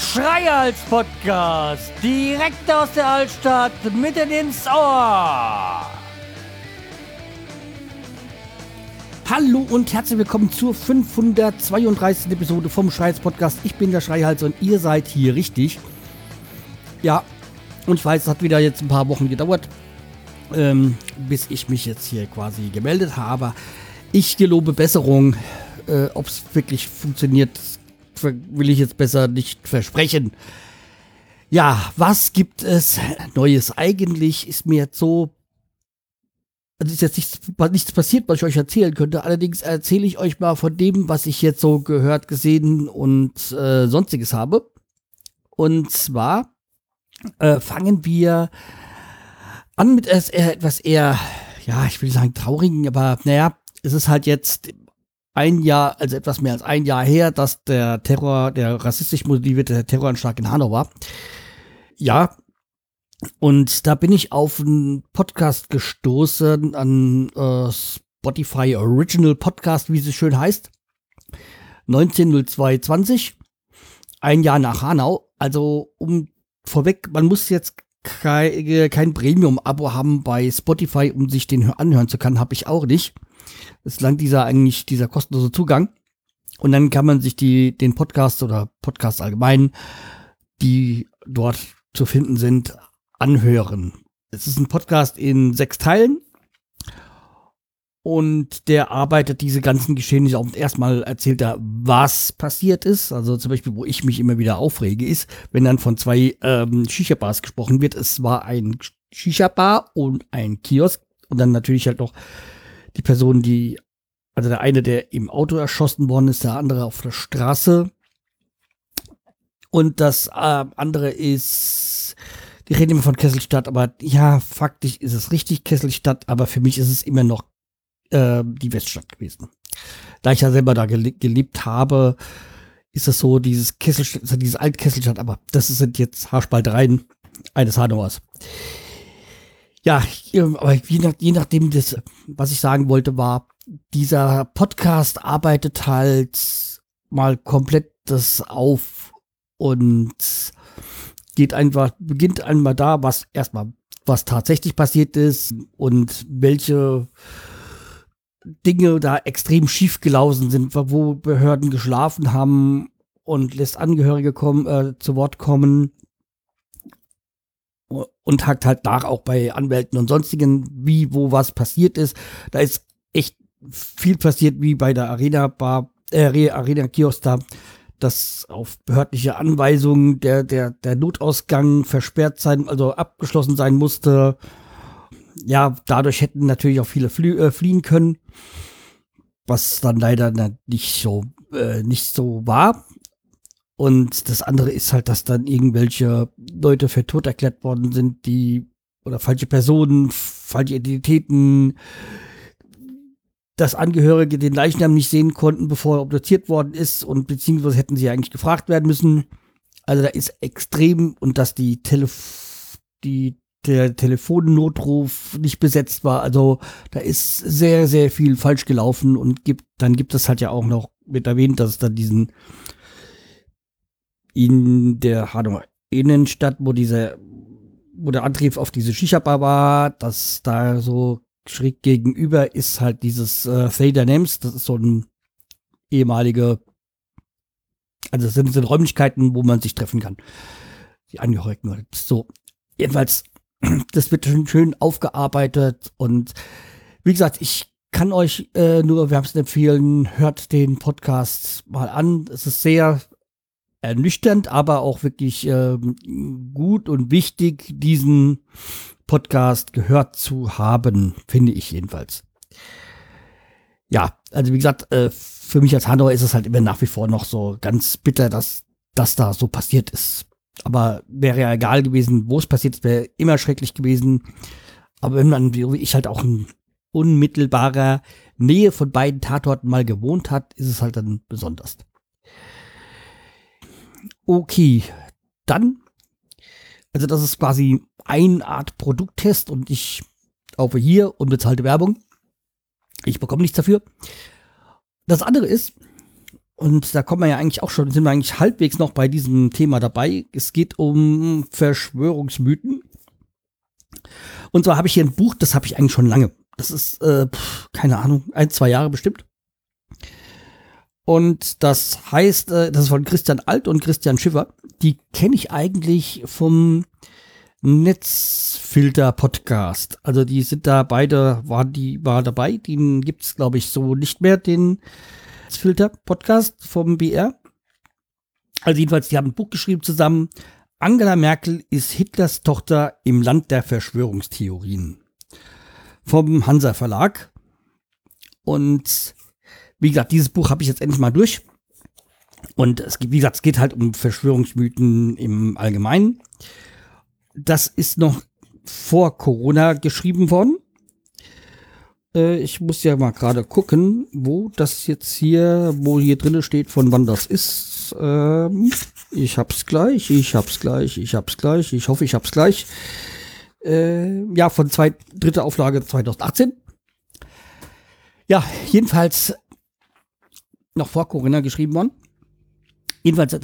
Schreihals-Podcast, direkt aus der Altstadt, mitten ins Ohr. Hallo und herzlich willkommen zur 532. Episode vom Schreihals-Podcast. Ich bin der Schreihals und ihr seid hier richtig. Ja, und ich weiß, es hat wieder jetzt ein paar Wochen gedauert, bis ich mich jetzt hier quasi gemeldet habe. Ich gelobe Besserung, ob es wirklich funktioniert, will ich jetzt besser nicht versprechen. Ja, was gibt es Neues? Eigentlich ist mir jetzt so, also ist jetzt nichts passiert, was ich euch erzählen könnte. Allerdings erzähle ich euch mal von dem, was ich jetzt so gehört, gesehen und Sonstiges habe. Und zwar fangen wir an mit etwas eher, ja, ich will sagen traurigen, aber naja, es ist halt jetzt etwas mehr als ein Jahr her, dass der rassistisch motivierte Terroranschlag in Hanau war. Ja, und da bin ich auf einen Podcast gestoßen, an Spotify Original Podcast, wie sie schön heißt. 19.02.20, ein Jahr nach Hanau. Also vorweg, man muss jetzt kein Premium-Abo haben bei Spotify, um sich den anhören zu können, habe ich auch nicht. Es langt dieser kostenlose Zugang. Und dann kann man sich den Podcast oder Podcast allgemein, die dort zu finden sind, anhören. Es ist ein Podcast in 6 Teilen. Und der arbeitet diese ganzen Geschehnisse auf. Und erstmal erzählt er, was passiert ist. Also zum Beispiel, wo ich mich immer wieder aufrege, ist, wenn dann von 2 Shisha-Bars gesprochen wird. Es war ein Shisha-Bar und ein Kiosk. Und dann natürlich halt noch die Person, also der eine, der im Auto erschossen worden ist, der andere auf der Straße. Und das andere ist, die reden immer von Kesselstadt, aber ja, faktisch ist es richtig Kesselstadt, aber für mich ist es immer noch die Weststadt gewesen. Da ich ja selber da gelebt habe, ist das so, dieses Kesselstadt, ist ja dieses alte Kesselstadt, aber das sind jetzt Haarspaltereien eines Hanauers. Ja, aber je nachdem, was ich sagen wollte, war, dieser Podcast arbeitet halt mal komplett das auf und beginnt einmal da, was tatsächlich passiert ist und welche Dinge da extrem schief gelaufen sind, wo Behörden geschlafen haben, und lässt Angehörige zu Wort kommen. Und hakt halt nach auch bei Anwälten und sonstigen, wie, wo, was passiert ist. Da ist echt viel passiert, wie bei der Arena Bar, Arena Kiosk da, dass auf behördliche Anweisungen der Notausgang versperrt sein, also abgeschlossen sein musste. Ja, dadurch hätten natürlich auch viele fliehen können, was dann leider nicht so war. Und das andere ist halt, dass dann irgendwelche Leute für tot erklärt worden sind, oder falsche Personen, falsche Identitäten, dass Angehörige den Leichnam nicht sehen konnten, bevor er obduziert worden ist, und beziehungsweise hätten sie eigentlich gefragt werden müssen. Also da ist extrem, und dass der Telefonnotruf nicht besetzt war. Also da ist sehr, sehr viel falsch gelaufen, und dann gibt es halt ja auch noch mit erwähnt, dass es dann in der Hanauer Innenstadt, wo der Antrieb auf diese Shisha-Bar war, dass da so schräg gegenüber ist halt dieses Theater Names, das ist so ein also das sind Räumlichkeiten, wo man sich treffen kann. Die Angehörigen. So, jedenfalls, das wird schön aufgearbeitet, und wie gesagt, ich kann euch nur wärmstens empfehlen, hört den Podcast mal an. Es ist sehr ernüchternd, aber auch wirklich gut und wichtig, diesen Podcast gehört zu haben, finde ich jedenfalls. Ja, also wie gesagt, für mich als Hanauer ist es halt immer nach wie vor noch so ganz bitter, dass das da so passiert ist. Aber wäre ja egal gewesen, wo es passiert ist, wäre immer schrecklich gewesen. Aber wenn man, wie ich, halt auch in unmittelbarer Nähe von beiden Tatorten mal gewohnt hat, ist es halt dann besonders. Okay, dann, also das ist quasi eine Art Produkttest und ich laufe hier unbezahlte Werbung. Ich bekomme nichts dafür. Das andere ist, und da kommen wir ja eigentlich auch schon, sind wir eigentlich halbwegs noch bei diesem Thema dabei. Es geht um Verschwörungsmythen. Und zwar habe ich hier ein Buch, das habe ich eigentlich schon lange. Das ist, keine Ahnung, 1-2 Jahre bestimmt. Und das heißt, das ist von Christian Alt und Christian Schiffer. Die kenne ich eigentlich vom Netzfilter-Podcast. Also die sind da beide, waren dabei. Den gibt es, glaube ich, so nicht mehr, den Netzfilter-Podcast vom BR. Also jedenfalls, die haben ein Buch geschrieben zusammen. Angela Merkel ist Hitlers Tochter im Land der Verschwörungstheorien. Vom Hanser Verlag. Und wie gesagt, dieses Buch habe ich jetzt endlich mal durch. Und es gibt, wie gesagt, es geht halt um Verschwörungsmythen im Allgemeinen. Das ist noch vor Corona geschrieben worden. Ich muss ja mal gerade gucken, wo das jetzt hier, wo hier drin steht, von wann das ist. Ich hab's gleich. Ich hoffe, ich hab's gleich. Ja, von dritte Auflage 2018. Ja, jedenfalls noch vor Corinna geschrieben worden. Jedenfalls,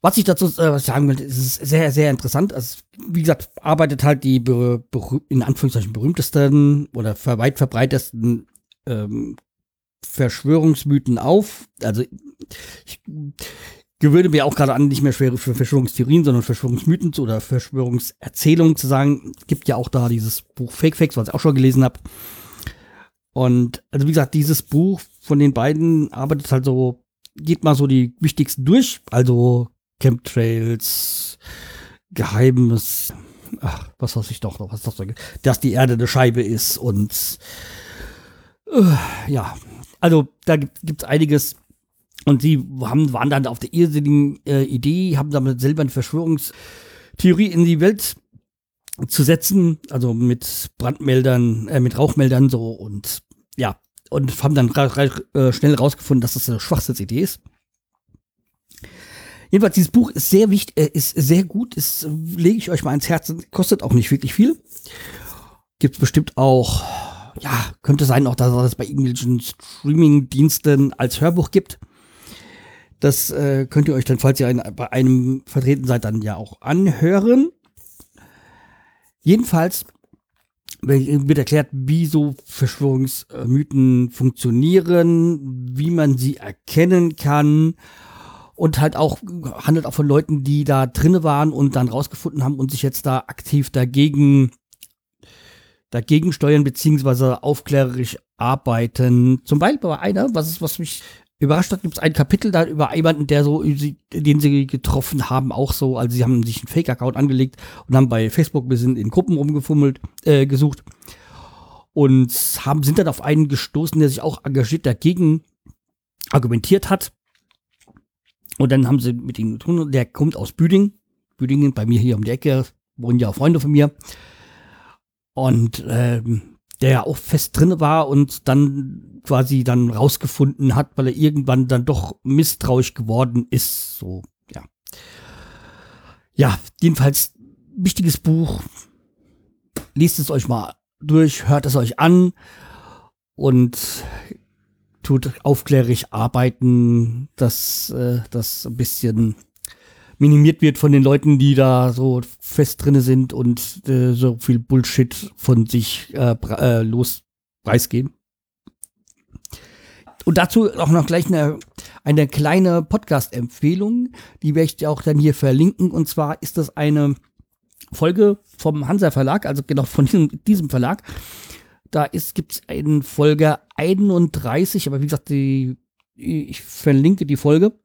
was ich dazu sagen will, ist es sehr, sehr interessant. Also, wie gesagt, arbeitet halt die in Anführungszeichen berühmtesten oder weit verbreitesten Verschwörungsmythen auf. Also ich gewöhne mir auch gerade an, nicht mehr schwer für Verschwörungstheorien, sondern Verschwörungsmythen oder Verschwörungserzählungen zu sagen. Es gibt ja auch da dieses Buch Fake Facts, was ich auch schon gelesen habe. Und also wie gesagt, dieses Buch von den beiden arbeitet halt so, geht mal so die wichtigsten durch, also Chemtrails, Geheimnis, ach, was weiß ich doch noch, was das so, dass die Erde eine Scheibe ist und ja, also da gibt's einiges und sie waren dann auf der irrsinnigen Idee, haben damit selber eine Verschwörungstheorie in die Welt zu setzen, also mit Brandmeldern, mit Rauchmeldern so und ja, und haben dann schnell rausgefunden, dass das eine Schwachsinnsidee ist. Jedenfalls, dieses Buch ist sehr wichtig, ist sehr gut, lege ich euch mal ans Herz, kostet auch nicht wirklich viel. Gibt es bestimmt auch, ja, könnte sein auch, dass es das bei irgendwelchen Streaming-Diensten als Hörbuch gibt. Das könnt ihr euch dann, falls ihr bei einem vertreten seid, dann ja auch anhören. Jedenfalls wird erklärt, wie so Verschwörungsmythen funktionieren, wie man sie erkennen kann und halt auch, handelt auch von Leuten, die da drin waren und dann rausgefunden haben und sich jetzt da aktiv dagegen steuern beziehungsweise aufklärerisch arbeiten. Zum Beispiel bei einer, was mich überrascht hat, gibt es ein Kapitel da über jemanden, den sie getroffen haben, auch so. Also sie haben sich einen Fake-Account angelegt und haben bei Facebook ein bisschen in Gruppen rumgefummelt, gesucht und sind dann auf einen gestoßen, der sich auch engagiert dagegen argumentiert hat. Und dann haben sie mit ihm zu tun. Der kommt aus Büdingen, bei mir hier um die Ecke, wohnen ja Freunde von mir. Und der ja auch fest drin war und dann quasi dann rausgefunden hat, weil er irgendwann dann doch misstrauisch geworden ist. So, ja. Ja, jedenfalls wichtiges Buch. Lest es euch mal durch, hört es euch an und tut aufklärerisch arbeiten, dass das ein bisschen minimiert wird von den Leuten, die da so fest drinne sind und so viel Bullshit von sich preisgeben. Und dazu auch noch gleich eine kleine Podcast-Empfehlung, die werde ich dir auch dann hier verlinken. Und zwar ist das eine Folge vom Hanser Verlag, also genau von diesem Verlag. Da gibt es eine Folge 31, aber wie gesagt, ich verlinke die Folge.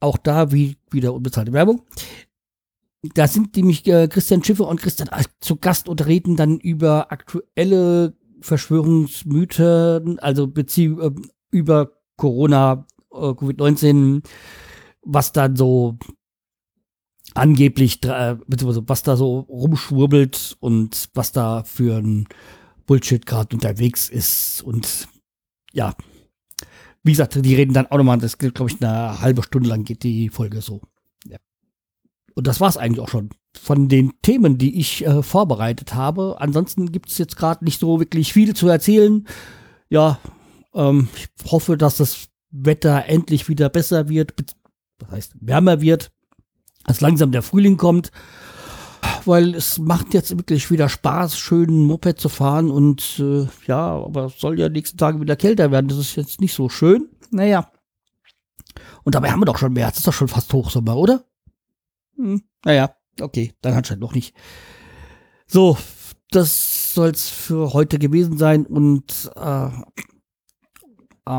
Auch da wieder unbezahlte Werbung. Da sind nämlich Christian Schiffer und Christian Alt zu Gast und reden dann über aktuelle Verschwörungsmythen, also über Corona, Covid-19, was dann so angeblich, beziehungsweise was da so rumschwurbelt und was da für ein Bullshit gerade unterwegs ist. Und ja, wie gesagt, die reden dann auch nochmal, das geht, glaube ich, eine halbe Stunde lang geht die Folge so. Ja. Und das war es eigentlich auch schon von den Themen, die ich vorbereitet habe. Ansonsten gibt es jetzt gerade nicht so wirklich viel zu erzählen. Ja, ich hoffe, dass das Wetter endlich wieder besser wird, das heißt wärmer wird, dass langsam der Frühling kommt, weil es macht jetzt wirklich wieder Spaß, schön Moped zu fahren und ja, aber es soll ja nächsten Tage wieder kälter werden, das ist jetzt nicht so schön. Naja, und dabei haben wir doch schon März, das ist doch schon fast Hochsommer, oder? Naja, okay, dann anscheinend noch nicht. So, das soll es für heute gewesen sein und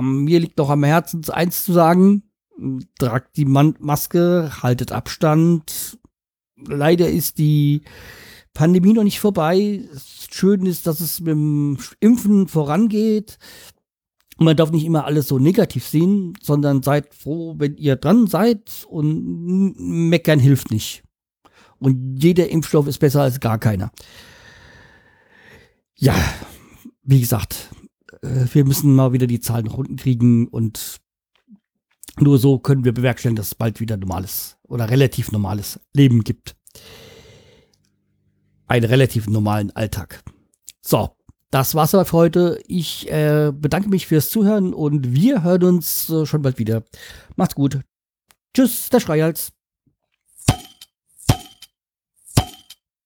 mir liegt noch am Herzen, eins zu sagen: Tragt die Maske, haltet Abstand. Leider ist die Pandemie noch nicht vorbei. Schön ist, dass es mit dem Impfen vorangeht. Und man darf nicht immer alles so negativ sehen, sondern seid froh, wenn ihr dran seid, und meckern hilft nicht. Und jeder Impfstoff ist besser als gar keiner. Ja, wie gesagt, wir müssen mal wieder die Zahlen nach unten kriegen und nur so können wir bewerkstelligen, dass es bald wieder normales oder relativ normales Leben gibt. Einen relativ normalen Alltag. So, das war's aber für heute. Ich bedanke mich fürs Zuhören und wir hören uns schon bald wieder. Macht's gut. Tschüss, der Schreihals.